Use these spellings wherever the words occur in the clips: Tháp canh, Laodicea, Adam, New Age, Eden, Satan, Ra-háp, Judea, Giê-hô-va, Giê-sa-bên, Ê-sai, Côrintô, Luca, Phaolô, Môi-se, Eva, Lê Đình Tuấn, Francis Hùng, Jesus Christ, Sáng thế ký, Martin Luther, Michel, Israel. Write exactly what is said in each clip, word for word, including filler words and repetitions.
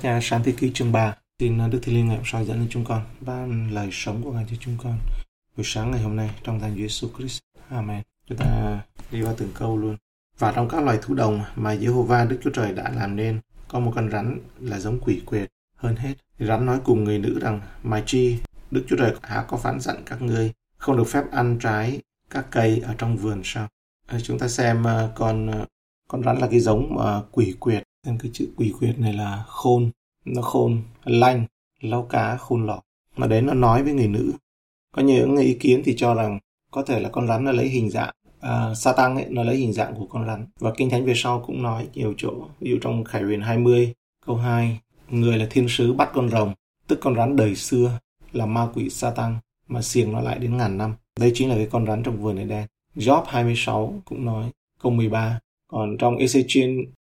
Sách Sáng thế ký chương ba. Xin Đức Thánh Linh ngày hôm sau dẫn đến chúng con, ban lời sống của Ngài cho chúng con buổi sáng ngày hôm nay trong danh Jesus Christ. Amen. Chúng ta đi vào từng câu luôn. Và trong các loài thú đồng mà Giê-hô-va Đức Chúa Trời đã làm nên, có một con rắn là giống quỷ quệt hơn hết. Rắn nói cùng người nữ rằng: Mà chi, Đức Chúa Trời há có phán dặn các ngươi không được phép ăn trái các cây ở trong vườn sao? Chúng ta xem con con rắn là cái giống quỷ quệt. Xem cái chữ quỷ quyệt này là khôn, nó khôn, lanh, lau cá, khôn lọt. Mà đấy nó nói với người nữ. Có những ý kiến thì cho rằng có thể là con rắn nó lấy hình dạng, à, Satan ấy, nó lấy hình dạng của con rắn. Và Kinh Thánh về sau cũng nói nhiều chỗ, ví dụ trong Khải Huyền hai mươi, câu hai, người là thiên sứ bắt con rồng, tức con rắn đời xưa là ma quỷ Satan mà xiềng nó lại đến ngàn năm. Đây chính là cái con rắn trong vườn Eden. Job hai mươi sáu cũng nói, câu mười ba. Còn trong Ê-sai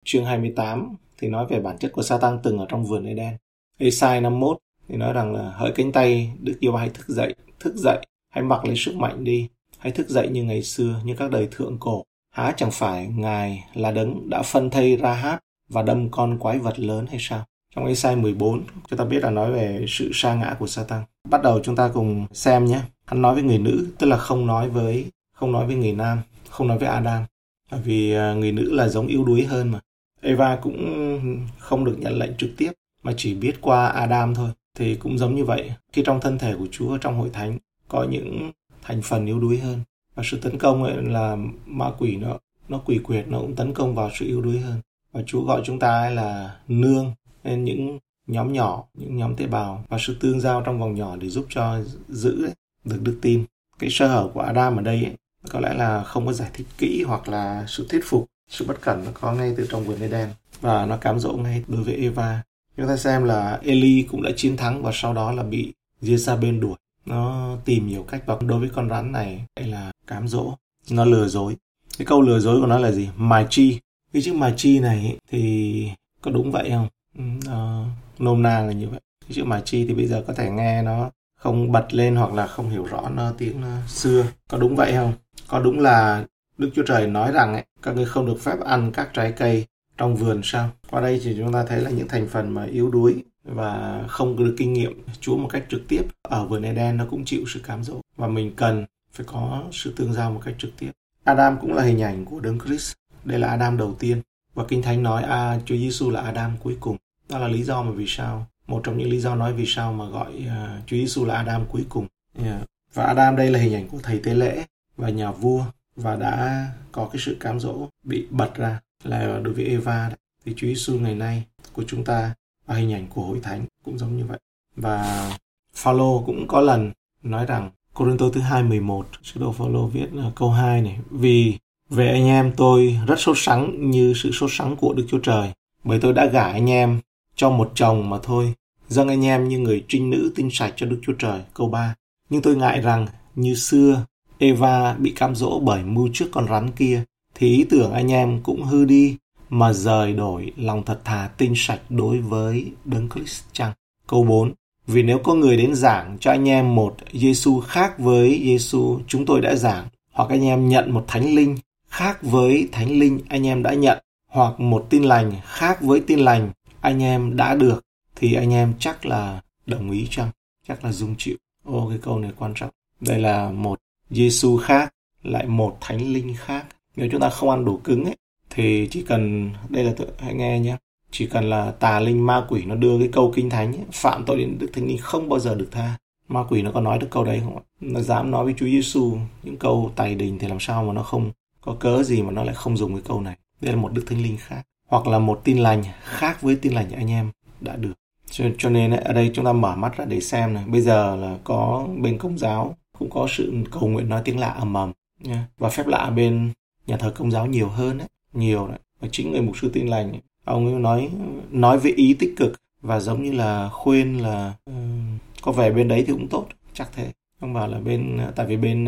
chương hai mươi tám thì nói về bản chất của Satan từng ở trong vườn Eden. Ê-sai năm mươi mốt thì nói rằng là hỡi cánh tay Đức Giê-hô-va, hãy thức dậy, thức dậy, hãy mặc lấy sức mạnh đi, hãy thức dậy như ngày xưa, như các đời thượng cổ. Há chẳng phải Ngài là đấng đã phân thây Ra-háp và đâm con quái vật lớn hay sao? Trong Ê-sai mười bốn chúng ta biết là nói về sự sa ngã của Satan. Bắt đầu chúng ta cùng xem nhé. Hắn nói với người nữ, tức là không nói với không nói với người nam, không nói với Adam. Bởi vì người nữ là giống yếu đuối hơn mà. Eva cũng không được nhận lệnh trực tiếp mà chỉ biết qua Adam thôi. Thì cũng giống như vậy, khi trong thân thể của Chúa, trong hội thánh có những thành phần yếu đuối hơn. Và sự tấn công ấy là ma quỷ nó, nó quỷ quyệt, nó cũng tấn công vào sự yếu đuối hơn. Và Chúa gọi chúng ta là nương lên những nhóm nhỏ, những nhóm tế bào và sự tương giao trong vòng nhỏ để giúp cho giữ ấy, được đức tin. Cái sơ hở của Adam ở đây ấy, có lẽ là không có giải thích kỹ hoặc là sự thuyết phục, sự bất cẩn nó có ngay từ trong vườn Eden và nó cám dỗ ngay đối với Eva. Chúng ta xem là Eli cũng đã chiến thắng và sau đó là bị Giê-sa-bên đuổi. Nó tìm nhiều cách và đối với con rắn này đây là cám dỗ, nó lừa dối. Cái câu lừa dối của nó là gì? Mà chi. Cái chữ mà chi này thì có đúng vậy không? Nó nôm na là như vậy. Cái chữ mà chi thì bây giờ có thể nghe nó không bật lên hoặc là không hiểu rõ nó tiếng nó xưa. Có đúng vậy không? Có đúng là Đức Chúa Trời nói rằng ấy, các ngươi không được phép ăn các trái cây trong vườn sao? Qua đây thì chúng ta thấy là những thành phần mà yếu đuối và không được kinh nghiệm Chúa một cách trực tiếp ở vườn Eden nó cũng chịu sự cám dỗ và mình cần phải có sự tương giao một cách trực tiếp. Adam cũng là hình ảnh của Đấng Christ. Đây là Adam đầu tiên và Kinh Thánh nói à, Chúa Giêsu là Adam cuối cùng. Đó là lý do mà vì sao một trong những lý do nói vì sao mà gọi uh, Chúa Giêsu là Adam cuối cùng. Yeah. Và Adam đây là hình ảnh của thầy tế lễ và nhà vua và đã có cái sự cám dỗ bị bật ra là đối với Eva đấy. Thì Chúa Giêsu ngày nay của chúng ta và hình ảnh của hội thánh cũng giống như vậy. Và Phaolô cũng có lần nói rằng Côrintô thứ hai mười một, sứ đồ Phaolô viết câu hai này: vì về anh em tôi rất sốt sắng như sự sốt sắng của Đức Chúa Trời, bởi tôi đã gả anh em cho một chồng mà thôi, dâng anh em như người trinh nữ tinh sạch cho Đức Chúa Trời. Câu ba: nhưng tôi ngại rằng như xưa Eva bị cám dỗ bởi mưu trước con rắn kia, thì ý tưởng anh em cũng hư đi mà rời đổi lòng thật thà tinh sạch đối với Đấng Christ chăng? Câu bốn: vì nếu có người đến giảng cho anh em một Giê-xu khác với Giê-xu chúng tôi đã giảng, hoặc anh em nhận một thánh linh khác với thánh linh anh em đã nhận, hoặc một tin lành khác với tin lành anh em đã được, thì anh em chắc là đồng ý chăng? Chắc là dung chịu. Ô, cái câu này quan trọng. Đây là một Giê-xu khác, lại một thánh linh khác. Nếu chúng ta không ăn đủ cứng ấy, thì chỉ cần, đây là tôi, hãy nghe nhé, chỉ cần là tà linh ma quỷ nó đưa cái câu Kinh Thánh ấy, phạm tội đến Đức Thánh Linh không bao giờ được tha. Ma quỷ nó có nói được câu đấy không ạ? Nó dám nói với Chúa Giê-xu những câu tài đình thì làm sao mà nó không có cớ gì mà nó lại không dùng cái câu này. Đây là một Đức Thánh Linh khác, hoặc là một tin lành khác với tin lành anh em đã được. Cho, cho nên ấy, ở đây chúng ta mở mắt ra để xem này. Bây giờ là có bên Công giáo cũng có sự cầu nguyện nói tiếng lạ ầm ầm nha. Và phép lạ bên nhà thờ Công giáo nhiều hơn đấy, nhiều đấy. Và chính người mục sư tin lành ấy, ông ấy nói nói với ý tích cực và giống như là khuyên là uh, có vẻ bên đấy thì cũng tốt, chắc thế. Ông bảo là bên tại vì bên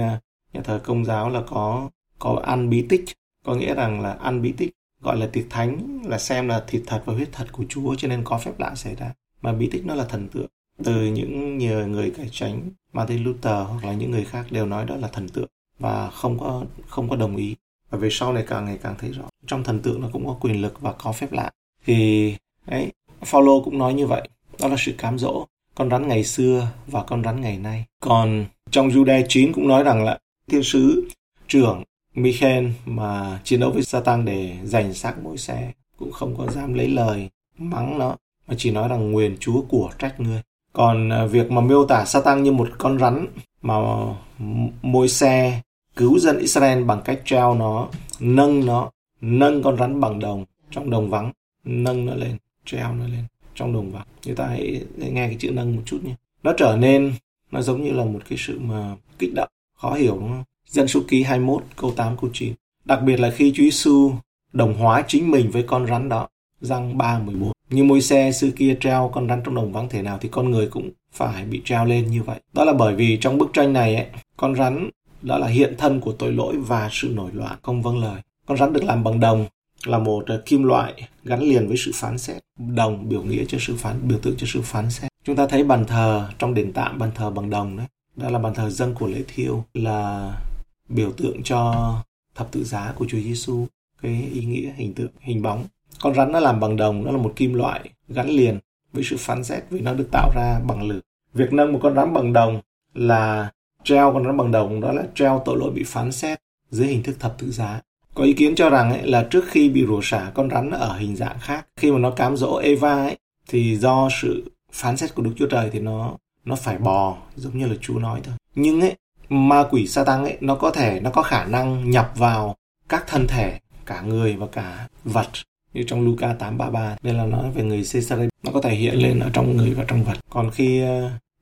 nhà thờ Công giáo là có có ăn bí tích, có nghĩa rằng là ăn bí tích gọi là tiệc thánh, là xem là thịt thật và huyết thật của Chúa, cho nên có phép lạ xảy ra. Mà bí tích nó là thần tượng. Từ những nhiều người cải chánh, Martin Luther hoặc là những người khác đều nói đó là thần tượng và không có không có đồng ý. Và về sau này càng ngày càng thấy rõ trong thần tượng nó cũng có quyền lực và có phép lạ. Thì đấy, Phaolô cũng nói như vậy, đó là sự cám dỗ, con rắn ngày xưa và con rắn ngày nay. Còn trong Judea chín cũng nói rằng là thiên sứ trưởng Michel mà chiến đấu với Satan để giành xác Môi-se cũng không có dám lấy lời mắng nó, mà chỉ nói rằng nguyền Chúa của trách ngươi. Còn việc mà miêu tả Satan như một con rắn mà Môi-se cứu dân Israel bằng cách treo nó, nâng nó, nâng con rắn bằng đồng trong đồng vắng, nâng nó lên, treo nó lên trong đồng vắng. Chúng ta hãy nghe cái chữ nâng một chút nhé. Nó trở nên, nó giống như là một cái sự mà kích động, khó hiểu đúng không? Dân số ký hai mươi mốt câu tám câu chín. Đặc biệt là khi Chúa Giêsu đồng hóa chính mình với con rắn đó, răng ba mười bốn. Như Môi-se xưa kia treo con rắn trong đồng vắng thế nào thì con người cũng phải bị treo lên như vậy. Đó là bởi vì trong bức tranh này ấy, con rắn đó là hiện thân của tội lỗi và sự nổi loạn không vâng lời. Con rắn được làm bằng đồng là một kim loại gắn liền với sự phán xét. Đồng biểu nghĩa cho sự phán, biểu tượng cho sự phán xét. Chúng ta thấy bàn thờ trong đền tạm, bàn thờ bằng đồng đấy, đó là bàn thờ dâng của lễ thiêu, là biểu tượng cho thập tự giá của Chúa Giêsu, cái ý nghĩa hình tượng, hình bóng. Con rắn nó làm bằng đồng, nó là một kim loại gắn liền với sự phán xét vì nó được tạo ra bằng lửa. Việc nâng một con rắn bằng đồng là treo con rắn bằng đồng, đó là treo tội lỗi bị phán xét dưới hình thức thập tự giá. Có ý kiến cho rằng ấy, là trước khi bị rủa xả, con rắn ở hình dạng khác. Khi mà nó cám dỗ Eva ấy, thì do sự phán xét của Đức Chúa Trời thì nó nó phải bò, giống như là Chúa nói thôi. Nhưng ấy, ma quỷ Satan ấy, nó có thể, nó có khả năng nhập vào các thân thể, cả người và cả vật. Như trong Luca tám ba ba, đây là nói về người Ê-sai, nó có thể hiện lên ở trong người và trong vật. Còn khi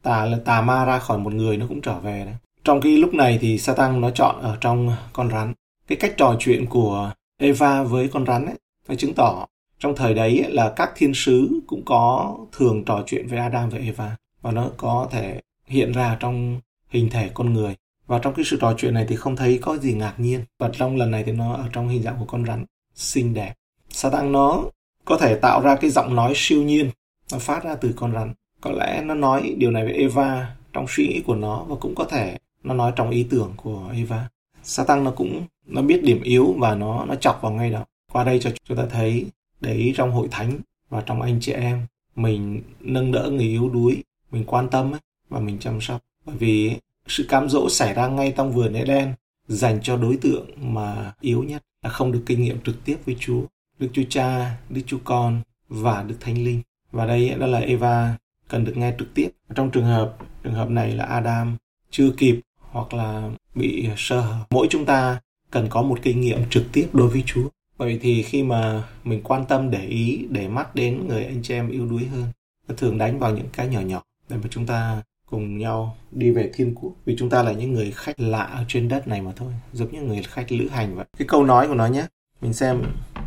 tà tà ma ra khỏi một người, nó cũng trở về đấy. Trong cái lúc này thì Satan nó chọn ở trong con rắn. Cái cách trò chuyện của Eva với con rắn ấy, nó chứng tỏ trong thời đấy ấy, là các thiên sứ cũng có thường trò chuyện với Adam và Eva, và nó có thể hiện ra trong hình thể con người. Và trong cái sự trò chuyện này thì không thấy có gì ngạc nhiên. Và trong lần này thì nó ở trong hình dạng của con rắn xinh đẹp. Satan nó có thể tạo ra cái giọng nói siêu nhiên, nó phát ra từ con rắn. Có lẽ nó nói điều này với Eva trong suy nghĩ của nó, và cũng có thể nó nói trong ý tưởng của Eva. Satan nó cũng nó biết điểm yếu và nó nó chọc vào ngay đó. Qua đây cho chúng ta thấy, để ý trong hội thánh và trong anh chị em, mình nâng đỡ người yếu đuối, mình quan tâm ấy, và mình chăm sóc. Bởi vì sự cám dỗ xảy ra ngay trong vườn Eden dành cho đối tượng mà yếu nhất, là không được kinh nghiệm trực tiếp với Chúa, Đức Chúa Cha, Đức Chúa Con và Đức Thánh Linh. Và đây đó là Eva cần được nghe trực tiếp. Trong trường hợp trường hợp này là Adam chưa kịp hoặc là bị sơ hở. Mỗi chúng ta cần có một kinh nghiệm trực tiếp đối với Chúa. Vậy thì khi mà mình quan tâm, để ý, để mắt đến người anh chị em yếu đuối hơn, thường đánh vào những cái nhỏ nhỏ để mà chúng ta cùng nhau đi về thiên quốc. Vì chúng ta là những người khách lạ ở trên đất này mà thôi, giống như người khách lữ hành vậy. Cái câu nói của nó nhé, mình xem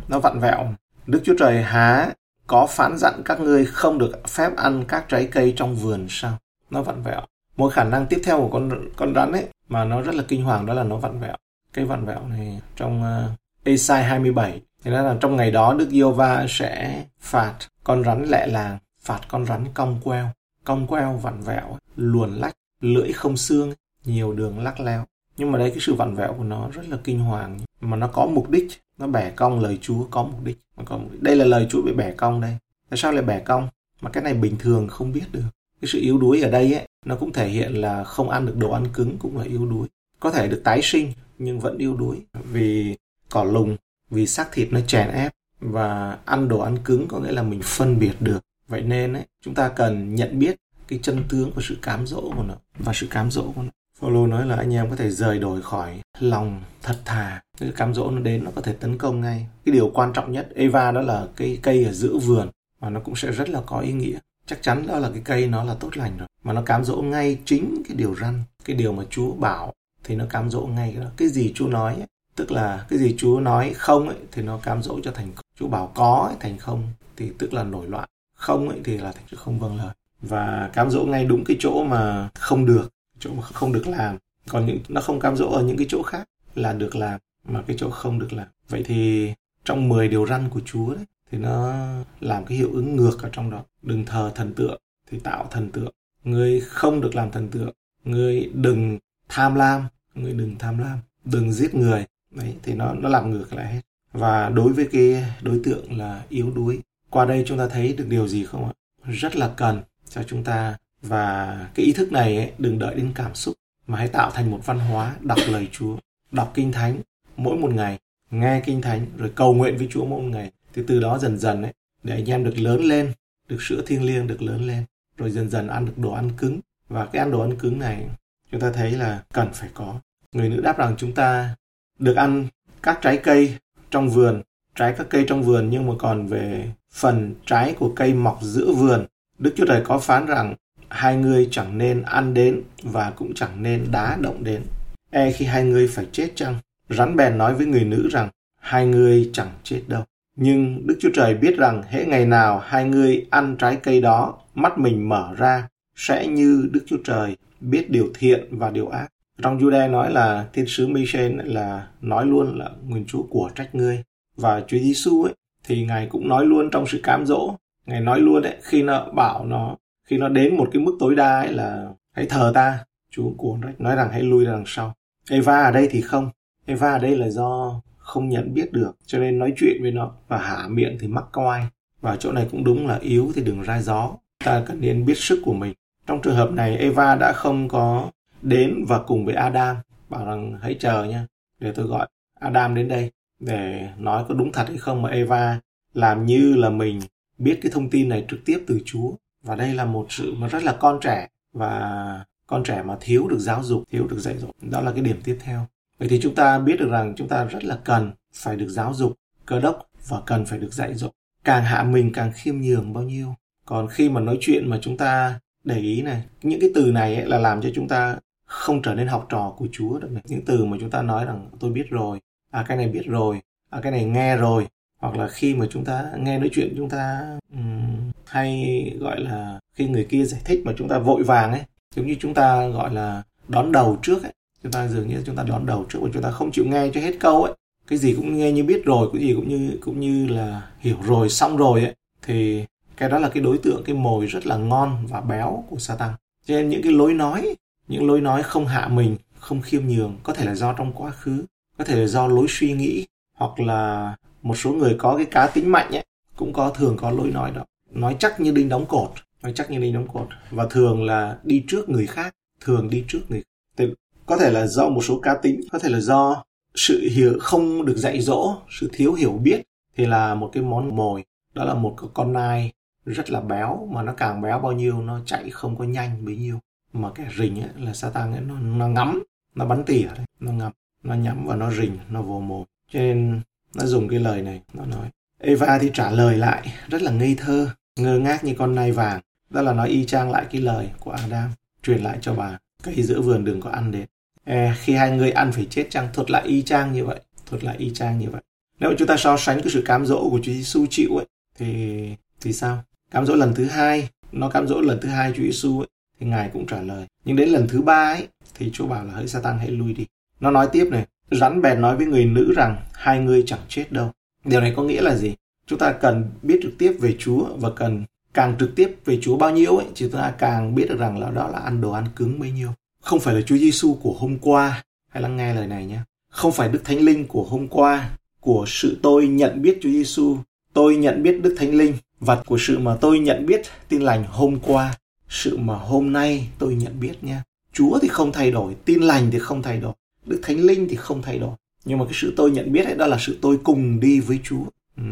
nó vặn vẹo. Đức Chúa Trời há có phán dặn các ngươi không được phép ăn các trái cây trong vườn sao? Nó vặn vẹo. Một khả năng tiếp theo của con con rắn ấy mà nó rất là kinh hoàng, đó là nó vặn vẹo. Cái vặn vẹo này trong uh, Ê-sai hai mươi bảy, thì nó là trong ngày đó Đức Giê-hô-va sẽ phạt con rắn lẹ làng, phạt con rắn cong queo, cong queo vặn vẹo, luồn lách, lưỡi không xương, nhiều đường lắc leo. Nhưng mà đấy, cái sự vặn vẹo của nó rất là kinh hoàng, mà nó có mục đích, nó bẻ cong lời Chúa có mục đích. Nó có mục đích. Đây là lời Chúa bị bẻ cong đây. Tại sao lại bẻ cong? Mà cái này bình thường không biết được. Cái sự yếu đuối ở đây ấy, nó cũng thể hiện là không ăn được đồ ăn cứng cũng là yếu đuối. Có thể được tái sinh nhưng vẫn yếu đuối, vì cỏ lùng, vì xác thịt nó chèn ép, và ăn đồ ăn cứng có nghĩa là mình phân biệt được. Vậy nên ấy, chúng ta cần nhận biết cái chân tướng của sự cám dỗ của nó và sự cám dỗ của nó. Phaolô nói là anh em có thể rời đổi khỏi lòng thật thà. Cái cám dỗ nó đến, nó có thể tấn công ngay. Cái điều quan trọng nhất, Eva đó là cái cây ở giữa vườn, và nó cũng sẽ rất là có ý nghĩa. Chắc chắn đó là cái cây nó là tốt lành rồi, mà nó cám dỗ ngay chính cái điều răn, cái điều mà Chúa bảo thì nó cám dỗ ngay cái đó. Cái gì Chúa nói ấy, tức là cái gì Chúa nói không ấy, thì nó cám dỗ cho thành công. Chúa bảo có ấy, thành không thì tức là nổi loạn, không ấy thì là thành sự không vâng lời, và cám dỗ ngay đúng cái chỗ mà không được, chỗ mà không được làm. Còn những nó không cám dỗ ở những cái chỗ khác là được làm, mà cái chỗ không được làm. Vậy thì trong mười điều răn của Chúa đấy, thì nó làm cái hiệu ứng ngược ở trong đó. Đừng thờ thần tượng thì tạo thần tượng. Ngươi không được làm thần tượng. Ngươi đừng tham lam. Ngươi đừng tham lam. Đừng giết người. Đấy, thì nó, nó làm ngược lại hết. Và đối với cái đối tượng là yếu đuối, Qua đây chúng ta thấy được điều gì không ạ? Rất là cần cho chúng ta. Và cái ý thức này ấy, đừng đợi đến cảm xúc, mà hãy tạo thành một văn hóa đọc lời Chúa, đọc Kinh Thánh mỗi một ngày, nghe Kinh Thánh, rồi cầu nguyện với Chúa mỗi một ngày. Thì từ đó dần dần ấy, để anh em được lớn lên, được sữa thiêng liêng được lớn lên, rồi dần dần ăn được đồ ăn cứng. Và cái ăn đồ ăn cứng này chúng ta thấy là cần phải có. Người nữ đáp rằng chúng ta được ăn các trái cây trong vườn, trái các cây trong vườn, nhưng mà còn về phần trái của cây mọc giữa vườn, Đức Chúa Trời có phán rằng hai ngươi chẳng nên ăn đến và cũng chẳng nên đá động đến. E khi hai ngươi phải chết chăng? Rắn bèn nói với người nữ rằng hai ngươi chẳng chết đâu. Nhưng Đức Chúa Trời biết rằng hễ ngày nào hai ngươi ăn trái cây đó, mắt mình mở ra, sẽ như Đức Chúa Trời biết điều thiện và điều ác. Trong Judea nói là thiên sứ Michel là nói luôn là nguyên Chúa của trách ngươi. Và Chúa Giêsu ấy thì Ngài cũng nói luôn trong sự cám dỗ, Ngài nói luôn ấy, khi nó bảo nó, khi nó đến một cái mức tối đa ấy là hãy thờ ta, Chúa của trách, nói rằng hãy lui ra đằng sau. Eva ở đây thì không, Eva ở đây là do không nhận biết được, cho nên nói chuyện với nó và hả miệng thì mắc quai. Và chỗ này cũng đúng là yếu thì đừng ra gió, ta cần nên biết sức của mình. Trong trường hợp này Eva đã không có đến và cùng với Adam bảo rằng hãy chờ nha, để tôi gọi Adam đến đây để nói có đúng thật hay không, mà Eva làm như là mình biết cái thông tin này trực tiếp từ Chúa. Và đây là một sự mà rất là con trẻ, và con trẻ mà thiếu được giáo dục, thiếu được dạy dỗ. Đó là cái điểm tiếp theo. Vậy thì chúng ta biết được rằng chúng ta rất là cần phải được giáo dục, cơ đốc và cần phải được dạy dỗ. Càng hạ mình càng khiêm nhường bao nhiêu. Còn khi mà nói chuyện mà chúng ta để ý này, những cái từ này ấy là làm cho chúng ta không trở nên học trò của Chúa được này. Những từ mà chúng ta nói rằng tôi biết rồi, à cái này biết rồi, à cái này nghe rồi. Hoặc là khi mà chúng ta nghe nói chuyện chúng ta um, hay gọi là khi người kia giải thích mà chúng ta vội vàng ấy, giống như chúng ta gọi là đón đầu trước ấy. Chúng ta dường như chúng ta đón đầu trước và chúng ta không chịu nghe cho hết câu ấy. Cái gì cũng nghe như biết rồi, cái gì cũng như, cũng như là hiểu rồi, xong rồi ấy. Thì cái đó là cái đối tượng, cái mồi rất là ngon và béo của Satan. Cho nên những cái lối nói, những lối nói không hạ mình, không khiêm nhường, có thể là do trong quá khứ, có thể là do lối suy nghĩ, hoặc là một số người có cái cá tính mạnh ấy, cũng có thường có lối nói đó. Nói chắc như đinh đóng cột, nói chắc như đinh đóng cột. Và thường là đi trước người khác, thường đi trước người khác. Thì có thể là do một số cá tính, có thể là do sự hiểu không được dạy dỗ, sự thiếu hiểu biết, thì là một cái món mồi, đó là một con nai rất là béo, mà nó càng béo bao nhiêu nó chạy không có nhanh bấy nhiêu. Mà cái rình ấy, là Satan ấy, nó, nó ngắm, nó bắn tỉa đấy, nó ngắm, nó nhắm và nó rình, nó vồ mồi. Cho nên nó dùng cái lời này, nó nói. Eva thì trả lời lại rất là ngây thơ, ngơ ngác như con nai vàng. Đó là nói y chang lại cái lời của Adam truyền lại cho bà, cây giữa vườn đừng có ăn đến. À, khi hai người ăn phải chết chăng, thuật lại y chang như vậy, thuật lại y chang như vậy. Nếu mà chúng ta so sánh cái sự cám dỗ của Chúa Giêsu chịu ấy, thì thì sao? Cám dỗ lần thứ hai, nó cám dỗ lần thứ hai Chúa Giêsu ấy, thì Ngài cũng trả lời. Nhưng đến lần thứ ba ấy, thì Chúa bảo là hỡi Satan hãy lui đi. Nó nói tiếp này, rắn bèn nói với người nữ rằng hai ngươi chẳng chết đâu. Điều này có nghĩa là gì? Chúng ta cần biết trực tiếp về Chúa, và cần càng trực tiếp về Chúa bao nhiêu ấy, chúng ta càng biết được rằng là đó là ăn đồ ăn cứng bấy nhiêu. Không phải là Chúa Giêsu của hôm qua, hãy lắng nghe lời này nhé. Không phải Đức Thánh Linh của hôm qua, của sự tôi nhận biết Chúa Giêsu, tôi nhận biết Đức Thánh Linh, và của sự mà tôi nhận biết tin lành hôm qua, sự mà hôm nay tôi nhận biết nha. Chúa thì không thay đổi, tin lành thì không thay đổi, Đức Thánh Linh thì không thay đổi. Nhưng mà cái sự tôi nhận biết ấy, đó là sự tôi cùng đi với Chúa. Ừ.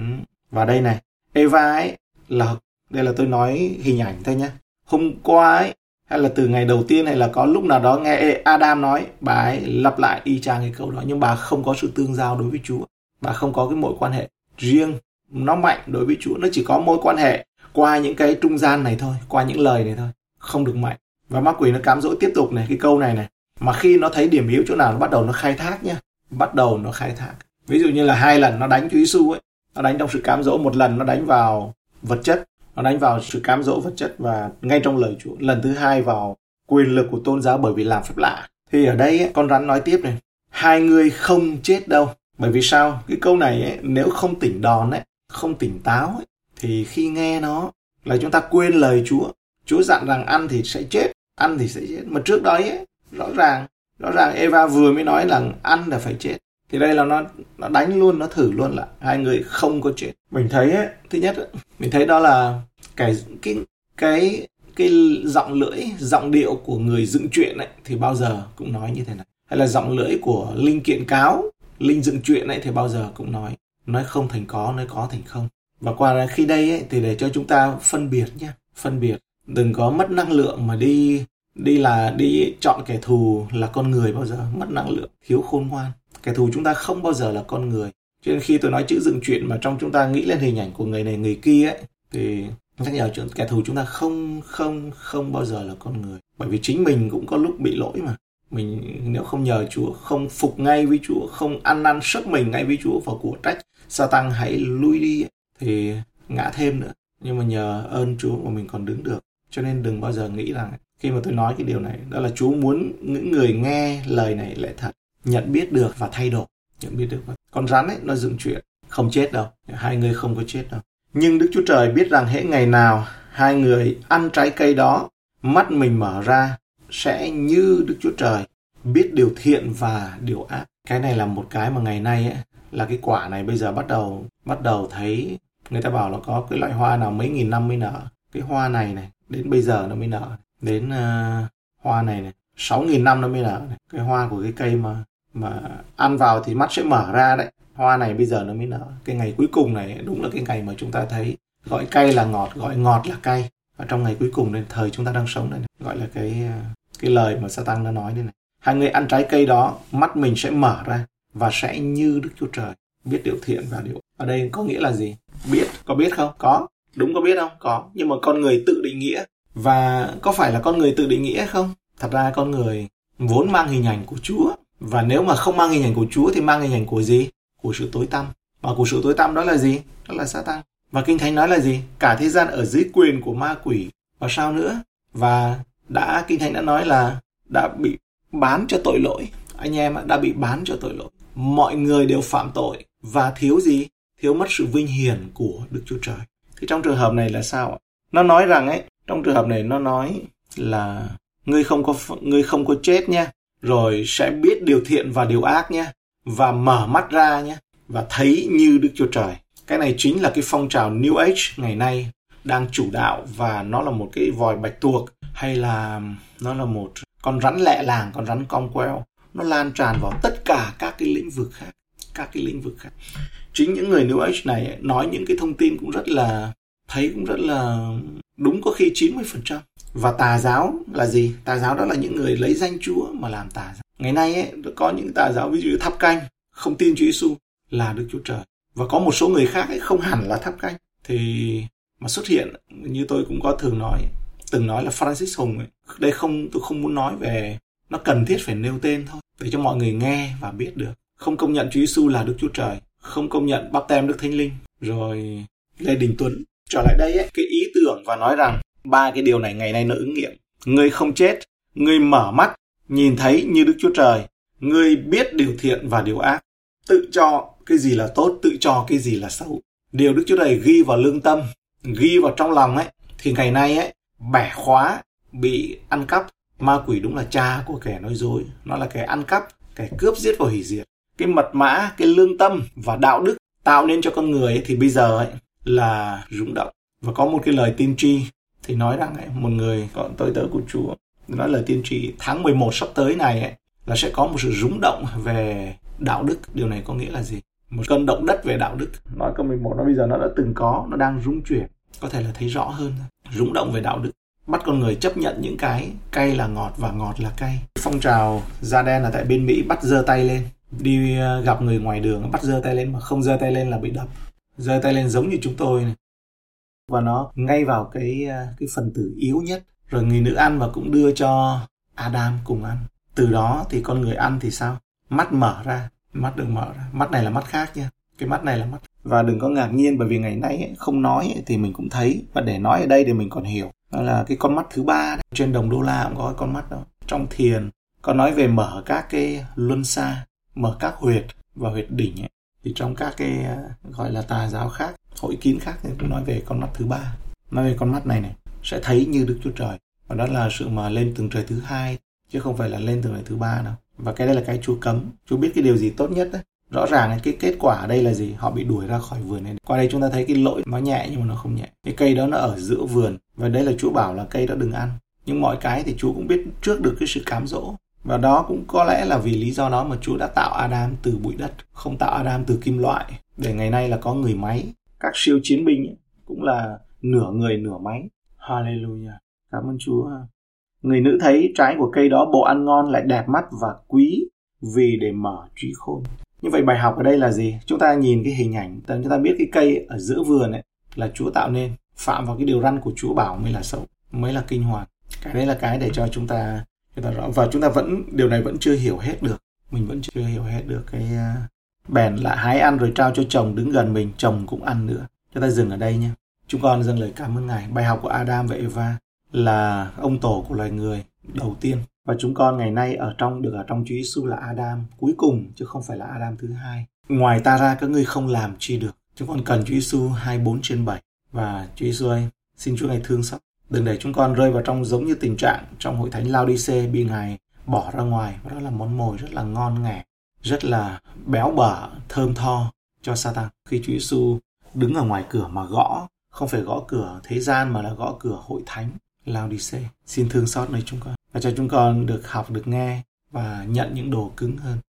Và đây này, Eva ấy, là, đây là tôi nói hình ảnh thôi nhé. Hôm qua ấy, hay là từ ngày đầu tiên, hay là có lúc nào đó nghe Adam nói, bà ấy lặp lại y chang cái câu đó, nhưng bà không có sự tương giao đối với Chúa. Bà không có cái mối quan hệ riêng, nó mạnh đối với Chúa, nó chỉ có mối quan hệ qua những cái trung gian này thôi, qua những lời này thôi, không được mạnh. Và ma quỷ nó cám dỗ tiếp tục này, cái câu này này. Mà khi nó thấy điểm yếu chỗ nào, nó bắt đầu nó khai thác nhá, bắt đầu nó khai thác. Ví dụ như là hai lần nó đánh Chúa Giêsu ấy, nó đánh trong sự cám dỗ, một lần nó đánh vào vật chất, nó đánh vào sự cám dỗ vật chất và ngay trong lời Chúa. Lần thứ hai vào quyền lực của tôn giáo bởi vì làm phép lạ. Thì ở đây ấy, con rắn nói tiếp này, hai người không chết đâu. Bởi vì sao? Cái câu này ấy, nếu không tỉnh đòn ấy, không tỉnh táo ấy, thì khi nghe nó là chúng ta quên lời Chúa. Chúa dặn rằng ăn thì sẽ chết, ăn thì sẽ chết. Mà trước đó ấy, rõ ràng, rõ ràng Eva vừa mới nói là ăn là phải chết. Thì đây là nó, nó đánh luôn, nó thử luôn là hai người không có chuyện. Mình thấy ấy, thứ nhất ấy, mình thấy đó là cái, cái, cái, cái giọng lưỡi, giọng điệu của người dựng chuyện ấy, thì bao giờ cũng nói như thế này. Hay là giọng lưỡi của Linh kiện cáo, Linh dựng chuyện ấy, thì bao giờ cũng nói. Nói không thành có, nói có thành không. Và qua khi đây ấy, thì để cho chúng ta phân biệt nhé. Phân biệt. Đừng có mất năng lượng mà đi đi là đi chọn kẻ thù là con người bao giờ. Mất năng lượng, thiếu khôn ngoan. Kẻ thù chúng ta không bao giờ là con người. Cho nên khi tôi nói chữ dựng chuyện mà trong chúng ta nghĩ lên hình ảnh của người này người kia ấy, thì nhắc nhở kẻ thù chúng ta không không không bao giờ là con người. Bởi vì chính mình cũng có lúc bị lỗi mà. Mình nếu không nhờ Chúa, không phục ngay với Chúa, không ăn năn sức mình ngay với Chúa và của trách Satan hãy lui đi thì ngã thêm nữa. Nhưng mà nhờ ơn Chúa mà mình còn đứng được. Cho nên đừng bao giờ nghĩ rằng khi mà tôi nói cái điều này, đó là Chúa muốn những người nghe lời này lại thật nhận biết được và thay đổi, nhận biết được. Con rắn ấy nó dựng chuyện, không chết đâu, hai người không có chết đâu. Nhưng Đức Chúa Trời biết rằng hễ ngày nào hai người ăn trái cây đó, mắt mình mở ra sẽ như Đức Chúa Trời biết điều thiện và điều ác. Cái này là một cái mà ngày nay ấy, là cái quả này bây giờ bắt đầu bắt đầu thấy người ta bảo là có cái loại hoa nào mấy nghìn năm mới nở, cái hoa này này đến bây giờ nó mới nở, đến uh, hoa này này sáu nghìn năm nó mới nở này. Cái hoa của cái cây mà mà ăn vào thì mắt sẽ mở ra đấy, hoa này bây giờ nó mới nở. Cái ngày cuối cùng này đúng là cái ngày mà chúng ta thấy gọi cay là ngọt, gọi ngọt là cay. Và trong ngày cuối cùng nên thời chúng ta đang sống đây này, gọi là cái cái lời mà Satan nó nói đây này, hai người ăn trái cây đó mắt mình sẽ mở ra và sẽ như Đức Chúa Trời biết điều thiện và điều. Ở đây có nghĩa là gì? Biết, có biết không? Có. Đúng có biết không? Có. Nhưng mà con người tự định nghĩa. Và có phải là con người tự định nghĩa không? Thật ra con người vốn mang hình ảnh của Chúa. Và nếu mà không mang hình ảnh của Chúa thì mang hình ảnh của gì? Của sự tối tăm. Và của sự tối tăm đó là gì? Đó là Satan. Và Kinh Thánh nói là gì? Cả thế gian ở dưới quyền của ma quỷ. Và sao nữa? Và đã Kinh Thánh đã nói là đã bị bán cho tội lỗi. Anh em đã bị bán cho tội lỗi. Mọi người đều phạm tội và thiếu gì? Thiếu mất sự vinh hiển của Đức Chúa Trời. Thì trong trường hợp này là sao ạ? Nó nói rằng ấy, trong trường hợp này nó nói là ngươi không có ngươi không có chết nha, rồi sẽ biết điều thiện và điều ác nha, và mở mắt ra nha, và thấy như Đức Chúa Trời. Cái này chính là cái phong trào New Age ngày nay đang chủ đạo, và nó là một cái vòi bạch tuộc, hay là nó là một con rắn lẹ làng, con rắn cong queo. Nó lan tràn vào tất cả các cái lĩnh vực khác, các cái lĩnh vực khác. Chính những người New Age này nói những cái thông tin cũng rất là, thấy cũng rất là đúng, có khi chín mươi phần trăm. Và tà giáo là gì? Tà giáo đó là những người lấy danh Chúa mà làm tà giáo. Ngày nay ấy, có những tà giáo, ví dụ Tháp Canh, không tin Chúa Giêsu là Đức Chúa Trời. Và có một số người khác ấy, không hẳn là Tháp Canh. Thì mà xuất hiện, như tôi cũng có thường nói, từng nói là Francis Hùng ấy. Đây không, tôi không muốn nói về, nó cần thiết phải nêu tên thôi, để cho mọi người nghe và biết được. Không công nhận Chúa Giêsu là Đức Chúa Trời, không công nhận báp tem Đức Thánh Linh. Rồi Lê Đình Tuấn trở lại đây ấy, cái ý tưởng và nói rằng ba cái điều này ngày nay nó ứng nghiệm. Ngươi không chết, ngươi mở mắt nhìn thấy như Đức Chúa Trời, ngươi biết điều thiện và điều ác, tự cho cái gì là tốt, tự cho cái gì là xấu. Điều Đức Chúa Trời ghi vào lương tâm, ghi vào trong lòng ấy, thì ngày nay ấy bẻ khóa, bị ăn cắp. Ma quỷ đúng là cha của kẻ nói dối, nó là kẻ ăn cắp, kẻ cướp giết và hủy diệt. Cái mật mã, cái lương tâm và đạo đức tạo nên cho con người ấy, thì bây giờ ấy là rung động. Và có một cái lời tiên tri thì nói rằng ấy, một người còn tôi tớ của Chúa nói lời tiên tri tháng mười một sắp tới này ấy, là sẽ có một sự rung động về đạo đức. Điều này có nghĩa là gì? Một cơn động đất về đạo đức. Nói câu mười một nó bây giờ nó đã từng có, nó đang rung chuyển, có thể là thấy rõ hơn. Rung động về đạo đức, bắt con người chấp nhận những cái cay là ngọt và ngọt là cay. Phong trào da đen là tại bên Mỹ bắt giơ tay lên, đi gặp người ngoài đường bắt giơ tay lên, mà không giơ tay lên là bị đập. Giơ tay lên giống như chúng tôi này. Và nó ngay vào cái cái phần tử yếu nhất. Rồi người nữ ăn và cũng đưa cho Adam cùng ăn. Từ đó thì con người ăn thì sao? Mắt mở ra, mắt đừng mở ra. Mắt này là mắt khác nha. Cái mắt này là mắt. Và đừng có ngạc nhiên, bởi vì ngày nay ấy, không nói ấy, thì mình cũng thấy. Và để nói ở đây thì mình còn hiểu. Đó là cái con mắt thứ ba đấy. Trên đồng đô la cũng có con mắt đó. Trong thiền có nói về mở các cái luân xa, mở các huyệt và huyệt đỉnh ấy. Thì trong các cái gọi là tà giáo khác, hội kín khác thì cũng nói về con mắt thứ ba. Nói về con mắt này này, sẽ thấy như Đức Chúa Trời. Và đó là sự mà lên tầng trời thứ hai, chứ không phải là lên tầng trời thứ ba đâu. Và cái đây là cái Chúa cấm. Chúa biết cái điều gì tốt nhất đấy. Rõ ràng cái kết quả ở đây là gì? Họ bị đuổi ra khỏi vườn. Này. Qua đây chúng ta thấy cái lỗi nó nhẹ nhưng mà nó không nhẹ. Cái cây đó nó ở giữa vườn. Và đây là Chúa bảo là cây đó đừng ăn. Nhưng mọi cái thì Chúa cũng biết trước được cái sự cám dỗ. Và đó cũng có lẽ là vì lý do đó mà Chúa đã tạo Adam từ bụi đất, không tạo Adam từ kim loại. Để ngày nay là có người máy. Các siêu chiến binh cũng là nửa người nửa máy. Hallelujah. Cảm ơn Chúa. Người nữ thấy trái của cây đó bộ ăn ngon lại đẹp mắt và quý, vì để mở trí khôn. Như vậy bài học ở đây là gì? Chúng ta nhìn cái hình ảnh, chúng ta biết cái cây ở giữa vườn ấy là Chúa tạo nên. Phạm vào cái điều răn của Chúa bảo mới là xấu, mới là kinh hoàng. Cái đấy là cái để cho chúng ta, chúng ta rõ. Và chúng ta vẫn, điều này vẫn chưa hiểu hết được. Mình vẫn chưa hiểu hết được cái uh... bèn lại hái ăn rồi trao cho chồng đứng gần mình, chồng cũng ăn nữa. Chúng ta dừng ở đây nhé. Chúng con dâng lời cảm ơn Ngài. Bài học của Adam và Eva là ông tổ của loài người đầu tiên. Và chúng con ngày nay ở trong được ở trong Chúa Giêsu là Adam cuối cùng chứ không phải là Adam thứ hai. Ngoài ta ra các ngươi không làm chi được. Chúng con cần Chúa Giêsu hai mươi bốn trên bảy. Và Chúa Giêsu ơi, xin Chúa Ngài thương xót. Đừng để chúng con rơi vào trong giống như tình trạng trong hội thánh Laodicea bị Ngài bỏ ra ngoài. Và đó là món mồi rất là ngon nghẻ, rất là béo bở, thơm tho cho Satan. Khi Chúa Giêsu đứng ở ngoài cửa mà gõ, không phải gõ cửa thế gian mà là gõ cửa hội thánh Laodicea. Xin thương xót nơi chúng con. Và cho chúng con được học, được nghe và nhận những đồ cứng hơn.